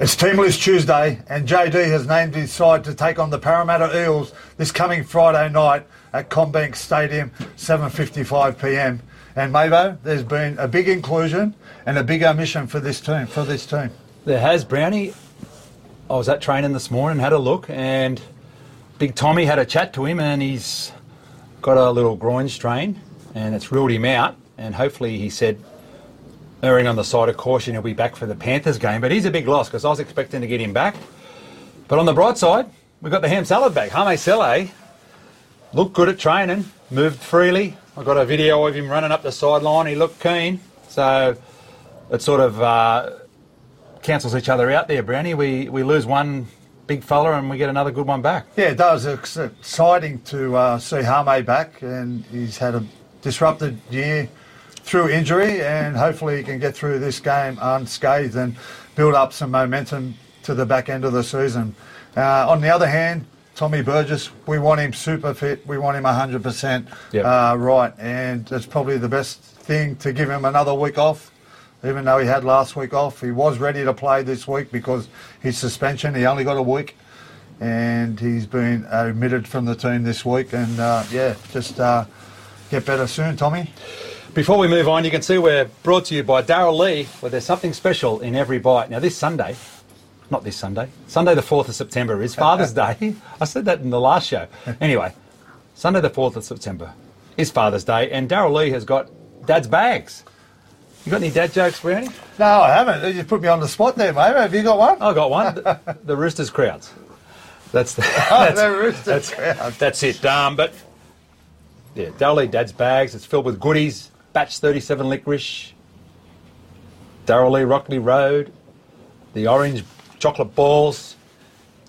It's Teamless Tuesday and J.D. has named his side to take on the Parramatta Eels this coming Friday night at Combank Stadium, 7:55pm. And Mabo, there's been a big inclusion and a big omission for this team. There has, Brownie. I was at training this morning, had a look, and Big Tommy had a chat to him, and he's got a little groin strain, and it's ruled him out, and hopefully, he said, erring on the side of caution, he'll be back for the Panthers game. But he's a big loss because I was expecting to get him back. But on the bright side, we've got the Hame Sele back. Hame Sele looked good at training, moved freely. I got a video of him running up the sideline. He looked keen. So it sort of cancels each other out there, Brownie. We lose one big fella and we get another good one back. Yeah, it does. It's exciting to see Hame back, and he's had a disrupted year through injury, and hopefully he can get through this game unscathed and build up some momentum to the back end of the season. On the other hand, Tommy Burgess, we want him super fit. We want him 100% right, and it's probably the best thing to give him another week off, even though he had last week off. He was ready to play this week because his suspension, he only got a week, and he's been omitted from the team this week. And, just get better soon, Tommy. Before we move on, you can see we're brought to you by Daryl Lee, where there's something special in every bite. Now, this Sunday, not this Sunday, Sunday the 4th of September is Father's Day. I said that in the last show. Anyway, Sunday the 4th of September is Father's Day, and Daryl Lee has got Dad's bags. You got any dad jokes, Brownie? No, I haven't. You put me on the spot there, mate. Have you got one? I got one. The Roosters crowds. That's the Roosters crowds. That's it. But, yeah, Daryl Lee, Dad's bags. It's filled with goodies. Batch 37 licorice, Daryl Lee Rockley Road, the orange chocolate balls.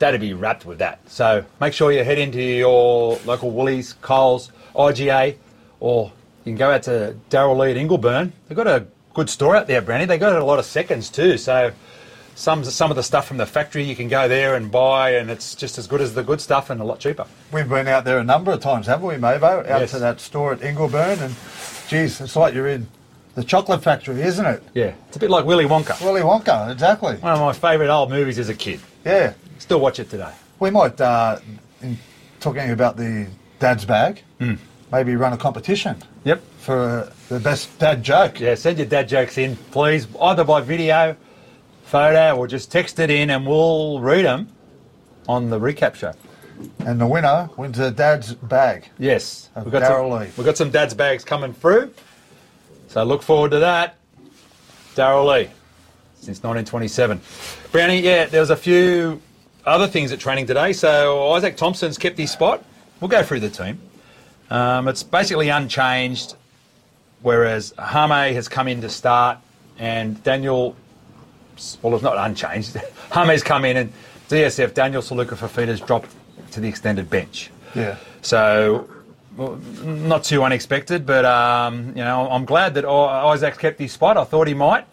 That'd be wrapped with that. So make sure you head into your local Woolies, Coles, IGA, or you can go out to Daryl Lee at Ingleburn. They've got a good store out there, Brownie. They've got a lot of seconds too. So some of the stuff from the factory you can go there and buy, and it's just as good as the good stuff and a lot cheaper. We've been out there a number of times, haven't we, Mabo? Out to that store at Ingleburn, and geez, it's like you're in the chocolate factory, isn't it? Yeah, it's a bit like Willy Wonka. Willy Wonka, exactly. One of my favourite old movies as a kid. Yeah. Still watch it today. We might, in talking about the dad's bag, maybe run a competition. Yep. For the best dad joke. Yeah, send your dad jokes in, please, either by video, photo, or just text it in, and we'll read them on the recap show. And the winner wins a dad's bag. Yes. We've got some dad's bags coming through. So look forward to that. Daryl Lee, since 1927. Brownie, yeah, there was a few other things at training today. So Isaac Thompson's kept his spot. We'll go through the team. It's basically unchanged, whereas Hame has come in to start, and Daniel, well, it's not unchanged. Hame's come in, and DSF, Daniel Saluka Fafita's dropped to the extended bench. Yeah. So, well, not too unexpected, but, I'm glad that Isaac kept his spot. I thought he might.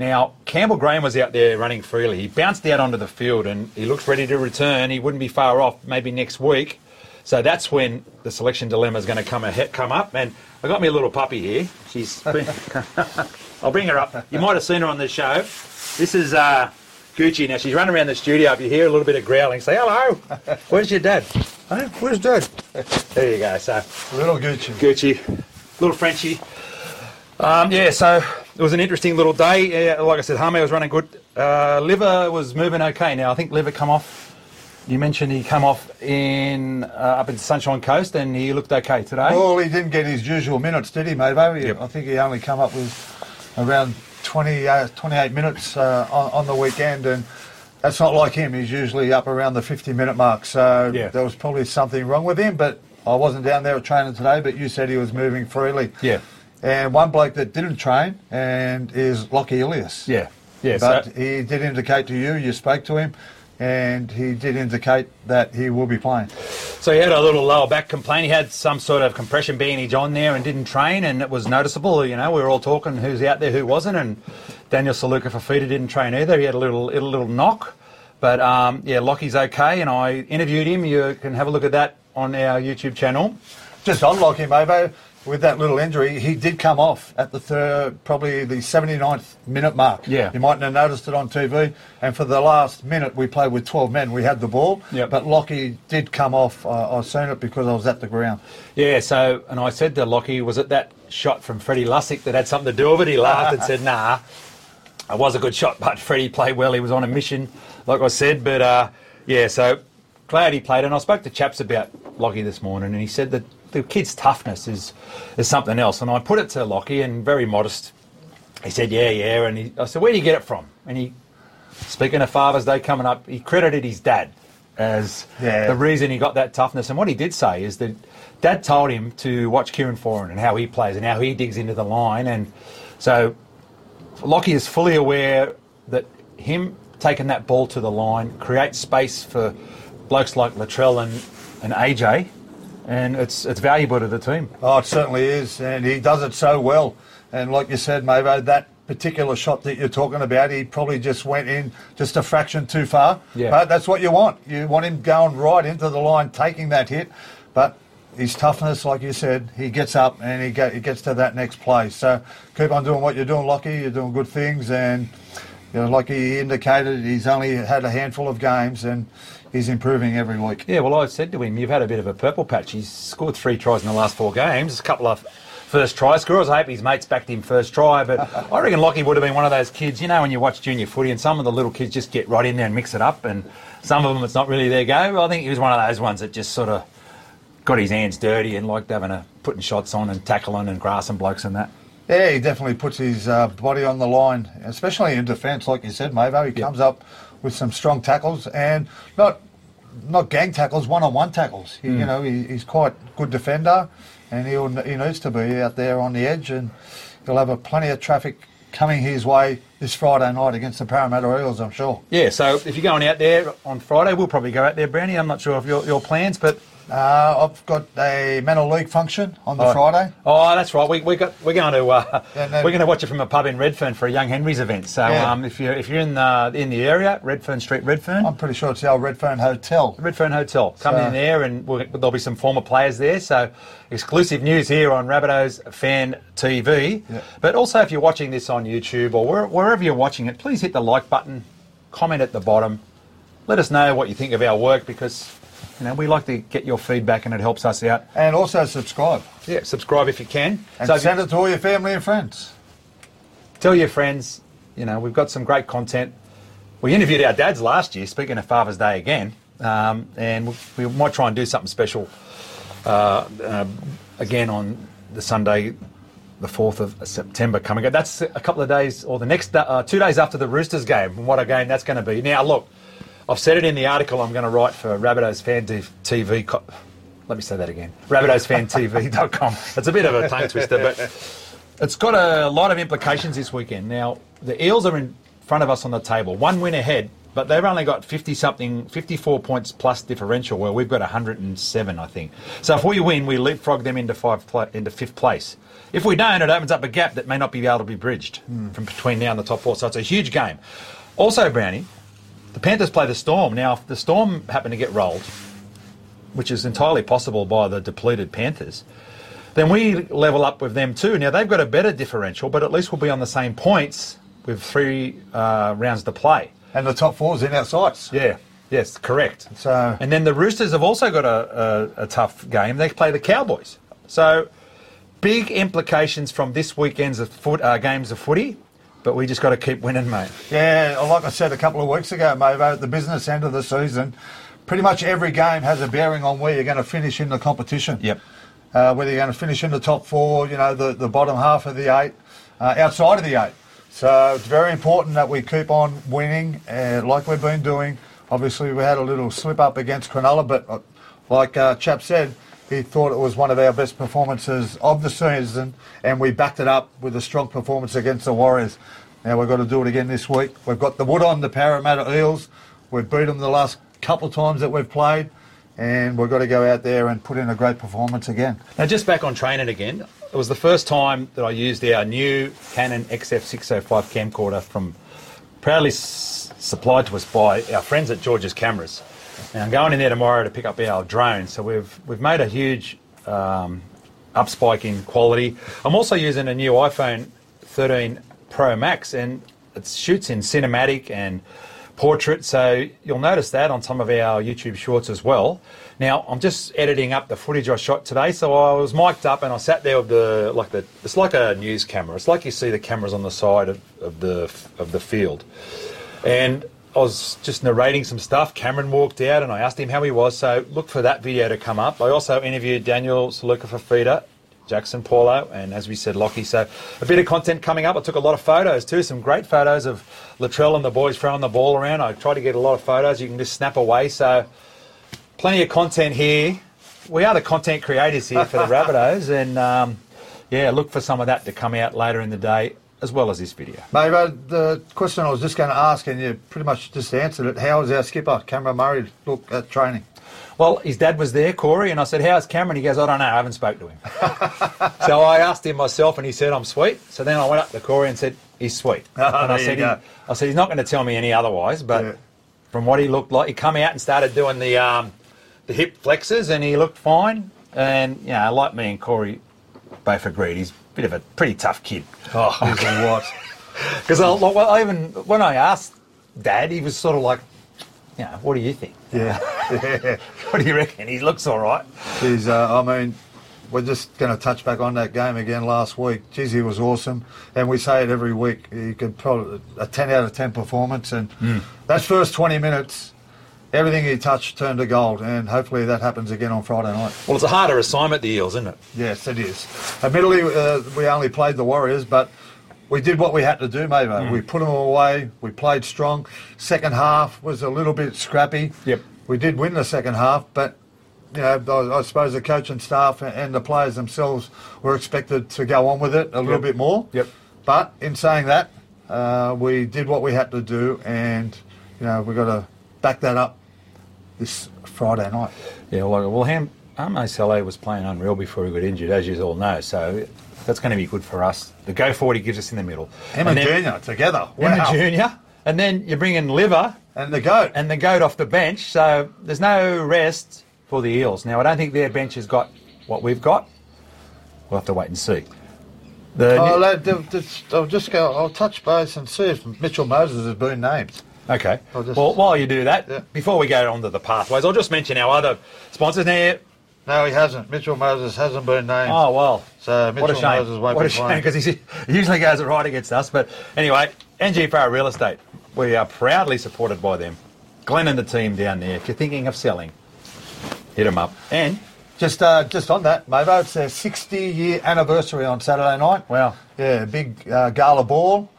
Now, Campbell Graham was out there running freely. He bounced out onto the field, and he looks ready to return. He wouldn't be far off, maybe next week. So that's when the selection dilemma is going to come up. And I got me a little puppy here. She's been... I'll bring her up. You might have seen her on the show. This is... Gucci. Now, she's running around the studio. If you hear a little bit of growling, say, hello, where's your dad? Huh? Where's dad? There you go. So, little Gucci. Little Frenchie. So it was an interesting little day. Like I said, Hame was running good. Liver was moving okay. Now, I think Liver come off. You mentioned he come off up in Sunshine Coast, and he looked okay today. Well, he didn't get his usual minutes, did he, Mabo? Yep. I think he only come up with around... 28 minutes on the weekend, and that's not like him. He's usually up around the 50-minute mark, so there was probably something wrong with him, but I wasn't down there training today, but you said he was moving freely. Yeah. And one bloke that didn't train and is Lockie Ilias. Yeah. Yeah. But he did indicate to you spoke to him, and he did indicate that he will be playing. So he had a little lower back complaint. He had some sort of compression bandage on there and didn't train, and it was noticeable. You know, we were all talking who's out there, who wasn't, and Daniel Saluka Fafita didn't train either. He had a little knock. But, Lockie's okay, and I interviewed him. You can have a look at that on our YouTube channel. Just on Lockie, Mabo, with that little injury, he did come off at the third, probably the 79th minute mark. Yeah. You mightn't have noticed it on TV. And for the last minute, we played with 12 men. We had the ball, yep. But Lockie did come off. I've seen it because I was at the ground. Yeah, so, and I said to Lockie, was it that shot from Freddie Lussick that had something to do with it? He laughed and said, nah, it was a good shot, but Freddie played well. He was on a mission, like I said. But, yeah, so glad he played. And I spoke to chaps about Lockie this morning, and he said that the kid's toughness is something else. And I put it to Lockie, and very modest, he said, yeah. And I said, where do you get it from? And he, speaking of Father's Day coming up, he credited his dad as the reason he got that toughness. And what he did say is that Dad told him to watch Kieran Foran and how he plays and how he digs into the line. And so Lockie is fully aware that him taking that ball to the line creates space for blokes like Latrell and A.J., and it's valuable to the team. Oh, it certainly is, and he does it so well. And like you said, Mabo, that particular shot that you're talking about, he probably just went in just a fraction too far. Yeah. But that's what you want. You want him going right into the line, taking that hit. But his toughness, like you said, he gets up and he gets to that next play. So keep on doing what you're doing, Lockie. You're doing good things. And you know, like he indicated, he's only had a handful of games and he's improving every week. Yeah, well, I said to him, you've had a bit of a purple patch. He's scored 3 tries in the last 4 games. A couple of first try scorers. I hope his mates backed him first try. But I reckon Lockie would have been one of those kids, you know, when you watch junior footy and some of the little kids just get right in there and mix it up, and some of them it's not really their go. I think he was one of those ones that just sort of got his hands dirty and liked having putting shots on and tackling and grassing blokes and that. Yeah, he definitely puts his body on the line, especially in defence, like you said, Mabo. He comes up with some strong tackles, and not gang tackles, one-on-one tackles. He, you know, he's quite good defender, and he needs to be out there on the edge, and he'll have plenty of traffic coming his way this Friday night against the Parramatta Eels, I'm sure. Yeah, so if you're going out there on Friday, we'll probably go out there, Brownie. I'm not sure of your plans, but I've got a Man of League function on the Friday. Oh, that's right. We're going to watch it from a pub in Redfern for a Young Henry's event. So if you're in the area, Redfern Street, Redfern. I'm pretty sure it's the old Redfern Hotel. Coming in there, and there'll be some former players there. So exclusive news here on RabbitohsFanTV. Yeah. But also, if you're watching this on YouTube or wherever you're watching it, please hit the like button, comment at the bottom, let us know what you think of our work, because you know, we like to get your feedback and it helps us out. And also subscribe. Yeah, subscribe if you can. And send it to all your family and friends. Tell your friends, you know, we've got some great content. We interviewed our dads last year, speaking of Father's Day again, and we might try and do something special again on the Sunday, the 4th of September coming up. That's a couple of days, or the next 2 days after the Roosters game. And what a game that's going to be. Now, look, I've said it in the article I'm going to write for RabbitohsFanTV. Let me say that again. RabbitohsFanTV.com. It's a bit of a tongue twister, but it's got a lot of implications this weekend. Now, the Eels are in front of us on the table. 1 win ahead, but they've only got 54 points plus differential, where we've got 107, I think. So if we win, we leapfrog them into 5th place. If we don't, it opens up a gap that may not be able to be bridged from between now and the top 4. So it's a huge game. Also, Brownie, the Panthers play the Storm. Now, if the Storm happen to get rolled, which is entirely possible by the depleted Panthers, then we level up with them too. Now, they've got a better differential, but at least we'll be on the same points with 3 rounds to play. And the top 4's in our sights. Yeah, yes, correct. So, and then the Roosters have also got a tough game. They play the Cowboys. So, big implications from this weekend's games of footy. But we just got to keep winning, mate. Yeah, like I said a couple of weeks ago, mate, at the business end of the season, pretty much every game has a bearing on where you're going to finish in the competition. Yep. Whether you're going to finish in the top 4, you know, the bottom half of the 8, outside of the 8. So it's very important that we keep on winning, like we've been doing. Obviously, we had a little slip up against Cronulla, but like Chap said, he thought it was one of our best performances of the season, and we backed it up with a strong performance against the Warriors. Now we've got to do it again this week. We've got the wood on the Parramatta Eels. We've beat them the last couple of times that we've played, and we've got to go out there and put in a great performance again. Now, just back on training again, it was the first time that I used our new Canon XF605 camcorder from proudly supplied to us by our friends at George's Cameras. And I'm going in there tomorrow to pick up our drone. So we've made a huge upspike in quality. I'm also using a new iPhone 13 Pro Max, and it shoots in cinematic and portrait, so you'll notice that on some of our YouTube shorts as well. Now, I'm just editing up the footage I shot today, so I was mic'd up and I sat there with the it's like a news camera. It's like you see the cameras on the side of the field. And I was just narrating some stuff. Cameron walked out and I asked him how he was, so look for that video to come up. I also interviewed Daniel Saluka Fafita, Jackson Paulo, and as we said, Lockie. So a bit of content coming up. I took a lot of photos too, some great photos of Latrell and the boys throwing the ball around. I tried to get a lot of photos. You can just snap away. So plenty of content here. We are the content creators here for the Rabbitohs. And, yeah, look for some of that to come out later in the day, as well as this video. Mabo, the question I was just going to ask, and you pretty much just answered it, how is our skipper, Cameron Murray, look at training? Well, his dad was there, Corey, and I said, how's Cameron? He goes, I don't know, I haven't spoke to him. So I asked him myself, and he said, I'm sweet. So then I went up to Corey and said, he's sweet. And I said, he's not going to tell me any otherwise, but from what he looked like, he come out and started doing the hip flexors, and he looked fine. And, you know, like me and Corey both agreed, he's a bit of a pretty tough kid. Oh, okay. What? Because I even, when I asked Dad, he was sort of like, you know, what do you think? Yeah. What do you reckon? He looks all right. Geez, I mean, we're just going to touch back on that game again last week. Geez, he was awesome. And we say it every week. He could probably a 10 out of 10 performance. And that first 20 minutes, everything he touched turned to gold. And hopefully that happens again on Friday night. Well, it's a harder assignment, the Eels, isn't it? Yes, it is. Admittedly, we only played the Warriors, but we did what we had to do, Mabo. We put them away. We played strong. Second half was a little bit scrappy. Yep. We did win the second half, but you know, I suppose the coach and staff and the players themselves were expected to go on with it a little bit more. Yep. But in saying that, we did what we had to do, and you know, we've got to back that up this Friday night. Yeah. Well, Hame Sele was playing unreal before he got injured, as you all know. So that's going to be good for us. The go forward he gives us in the middle. Him and Junior together. Wow. Him and Junior. And then you bring in Liver. And the GOAT. And the GOAT off the bench. So there's no rest for the Eels. Now, I don't think their bench has got what we've got. We'll have to wait and see. I'll touch base and see if Mitchell Moses has been named. Okay. Well, while you do that, before we go on to the pathways, I'll just mention our other sponsors now. No, he hasn't. Mitchell Moses hasn't been named. Oh, well. So Mitchell Moses won't be playing. What a shame, because he usually goes right against us. But anyway, NGPR Real Estate. We are proudly supported by them. Glenn and the team down there. If you're thinking of selling, hit them up. And just on that, Mabo, it's their 60-year anniversary on Saturday night. Wow. Yeah, big gala ball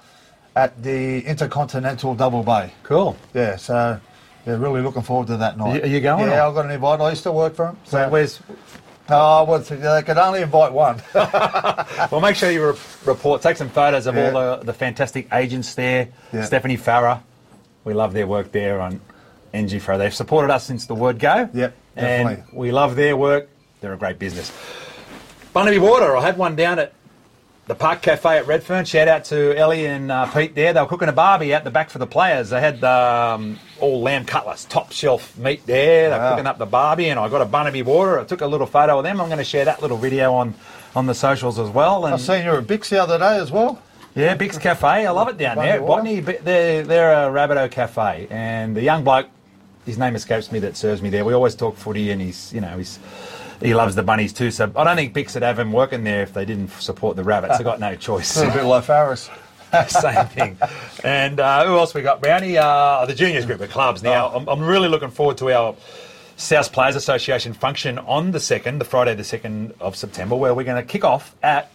at the Intercontinental Double Bay. Cool. Yeah, so they're really looking forward to that night. Are you going? Yeah, I've got an invite. I used to work for them. So where's... Oh, well, they could only invite one. Well, make sure you report. Take some photos of all the fantastic agents there. Yeah. Stephanie Farah. We love their work there on NG Farah. They've supported us since the word go. Yep, definitely. And we love their work. They're a great business. Bunnerby Water. I had one down at the Park Cafe at Redfern. Shout out to Ellie and Pete there. They were cooking a barbie out the back for the players. They had all lamb cutlets, top shelf meat there. They're cooking up the barbie, and I got a Bunnerby Water. I took a little photo of them. I'm going to share that little video on the socials as well. And I've seen you were at Bix the other day as well. Yeah, Bix Cafe. I love it down there. Botany, they're a Rabbitoh Cafe, and the young bloke, his name escapes me, that serves me there. We always talk footy, and he loves the bunnies too. So I don't think Bix would have him working there if they didn't support the rabbits. They got no choice. A bit like Farris. Same thing. And who else we got? Brownie, the juniors group of clubs. Now, I'm really looking forward to our South Players Association function on the 2nd, the Friday the 2nd of September, where we're going to kick off at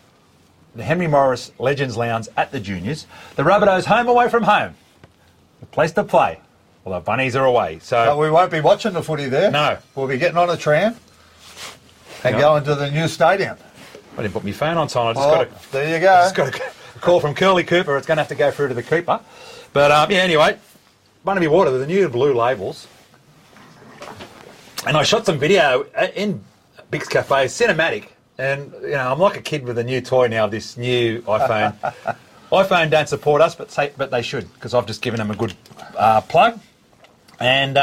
the Henry Morris Legends Lounge at the juniors. The Rabbitohs home away from home. A place to play. Well, the bunnies are away. So we won't be watching the footy there. No. We'll be getting on a tram and going to the new stadium. I didn't put my phone on time. There you go. I just got a call from Curly Cooper. It's going to have to go through to the Cooper. But, anyway, Bunnerby Water, the new blue labels. And I shot some video in Bix Cafe, cinematic. And, you know, I'm like a kid with a new toy now, this new iPhone. iPhone don't support us, but they should, because I've just given them a good plug. And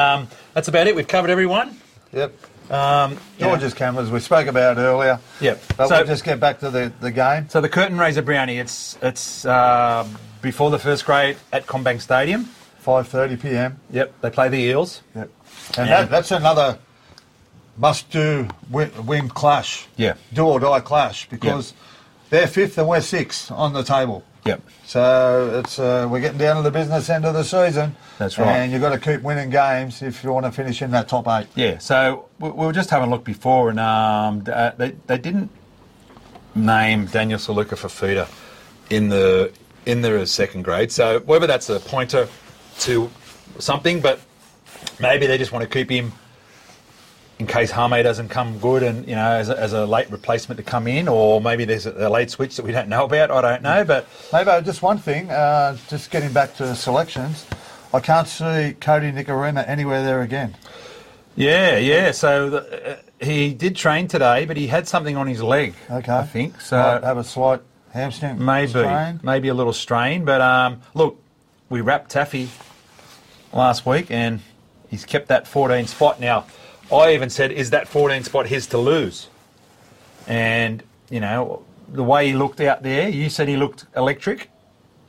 that's about it. We've covered everyone. Yep. George's Cameras, we spoke about earlier. Yep. But so, we'll just get back to the game. So the curtain raiser brownie, it's before the first grade at Combank Stadium. 5:30 p.m. Yep. They play the Eels. Yep. And that's another must-do win clash. Yeah. Do-or-die clash because they're fifth and we're sixth on the table. Yep. So it's we're getting down to the business end of the season. That's right. And you've got to keep winning games if you want to finish in that top eight. Yeah. So we were just having a look before, and they didn't name Daniel Saluka Fafita in the second grade. So whether that's a pointer to something, but maybe they just want to keep him in case Hame doesn't come good, and as a late replacement to come in, or maybe there's a late switch that we don't know about. I don't know, but maybe just one thing. Just getting back to selections, I can't see Cody Nikorima anywhere there again. Yeah. So he did train today, but he had something on his leg. Okay, I think so. Might have a slight hamstring, maybe a little strain. But look, we wrapped Taffy last week, and he's kept that 14 spot now. I even said, is that 14 spot his to lose? And, the way he looked out there, you said he looked electric,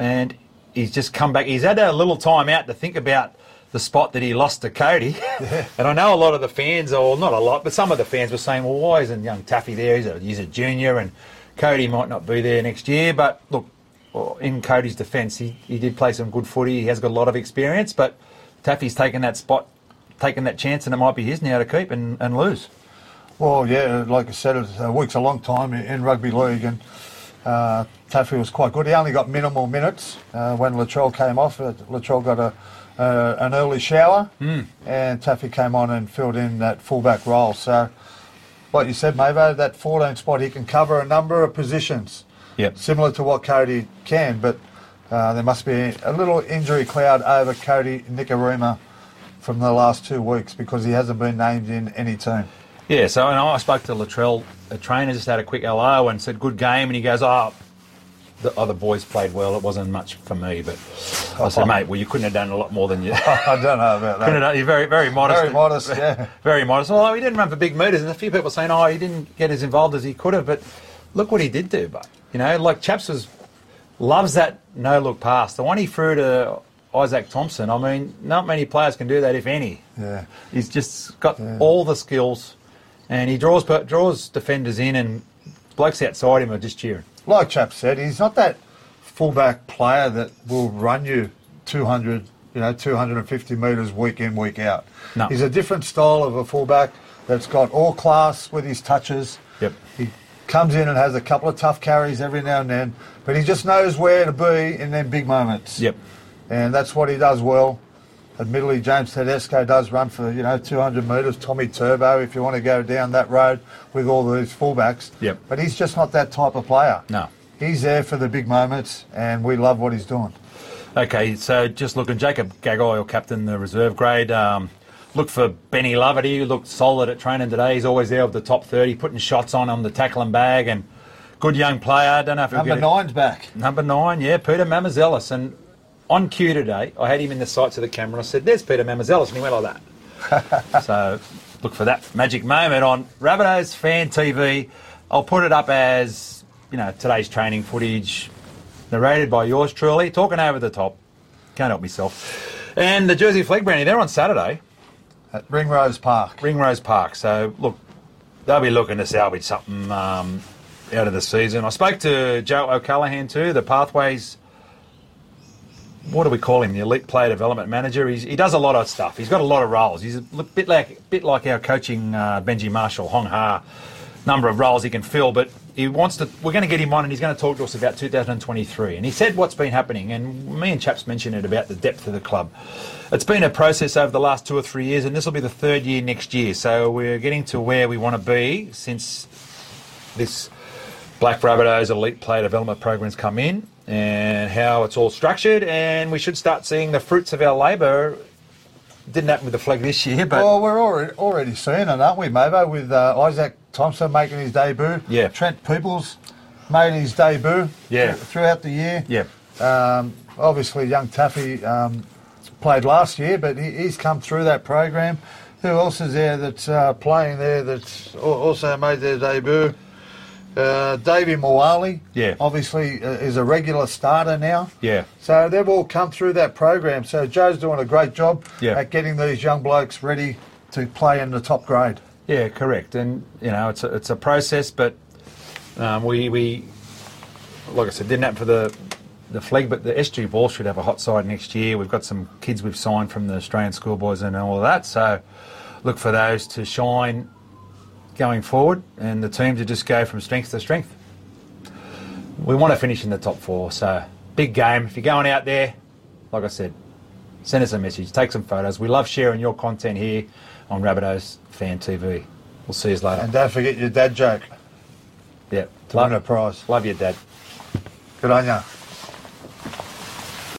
and he's just come back. He's had a little time out to think about the spot that he lost to Cody. Yeah. And I know a lot of the fans, or not a lot, but some of the fans were saying, well, why isn't young Taffy there? He's a junior, and Cody might not be there next year. But, look, in Cody's defence, he did play some good footy. He has got a lot of experience, but Taffy's taken that spot, taking that chance, and it might be his now to keep and lose. Well, yeah, like I said, a week's a long time in rugby league, and Taffy was quite good. He only got minimal minutes when Latrell came off. Latrell got an early shower, and Taffy came on and filled in that fullback role. So, like you said, Mabo, that 14 spot, he can cover a number of positions, similar to what Cody can, but there must be a little injury cloud over Cody Nikorima from the last 2 weeks because he hasn't been named in any team. Yeah, so and I spoke to Latrell, a trainer, just had a quick hello and said, good game, and he goes, the other boys played well, it wasn't much for me, but I said, mate, well, you couldn't have done a lot more than you... I don't know about that. You're very, very modest. Very modest, yeah. Very modest. Although he didn't run for big metres, and a few people saying, he didn't get as involved as he could have, but look what he did do, but Chaps loves that no-look pass. The one he threw to Isaac Thompson, not many players can do that, if any. Yeah. He's just got all the skills, and he draws defenders in, and blokes outside him are just cheering. Like Chap said, he's not that fullback player that will run you 250 metres week in, week out. No. He's a different style of a fullback that's got all class with his touches. Yep. He comes in and has a couple of tough carries every now and then, but he just knows where to be in them big moments. Yep. And that's what he does well. Admittedly, James Tedesco does run for, 200 metres, Tommy Turbo, if you want to go down that road with all these fullbacks. Yep. But he's just not that type of player. No. He's there for the big moments, and we love what he's doing. Okay, so just looking, Jacob Gagoy, captain the reserve grade. Look for Benny Loverty, who looked solid at training today. He's always there with the top 30, putting shots on the tackling bag, and good young player. Don't know if he'll get it. Number nine's back. Number nine, yeah, Peter Mamazelis, and on cue today, I had him in the sights of the camera, and I said, there's Peter Mamazelis, and he went like that. So look for that magic moment on Rabbitohs Fan TV. I'll put it up as, today's training footage, narrated by yours truly, talking over the top. Can't help myself. And the Jersey Flag Brownie, they're on Saturday. At Ringrose Park. So look, they'll be looking to salvage something out of the season. I spoke to Joe O'Callaghan too, the Pathways... What do we call him? The elite player development manager. He does a lot of stuff. He's got a lot of roles. He's a bit like our coaching Benji Marshall, Hong Ha. Number of roles he can fill, but he wants to. We're going to get him on, and he's going to talk to us about 2023. And he said what's been happening, and me and Chaps mentioned it about the depth of the club. It's been a process over the last 2 or 3 years, and this will be the third year next year. So we're getting to where we want to be since this Black Rabbitohs elite player development program's come in, and how it's all structured, and we should start seeing the fruits of our labour. Didn't happen with the flag this year, but... Well, we're already seeing it, aren't we, Mabo, with Isaac Thompson making his debut. Yeah. Trent Peebles made his debut throughout the year. Yeah. Obviously, young Taffy played last year, but he's come through that program. Who else is there that's playing there that's also made their debut? Davey Moale, yeah, obviously is a regular starter now. Yeah. So they've all come through that program. So Joe's doing a great job at getting these young blokes ready to play in the top grade. Yeah, correct. And, you know, it's a process, but we like I said, didn't happen for the flag, but the SG Ball should have a hot side next year. We've got some kids we've signed from the Australian schoolboys and all of that, so look for those to shine going forward, and the team to just go from strength to strength. We want to finish in the top four, so big game. If you're going out there, like I said, send us a message, take some photos. We love sharing your content here on Rabbitohs Fan TV. We'll see you later. And don't forget your dad joke. Yeah. To win a prize. Love your dad. Good on ya.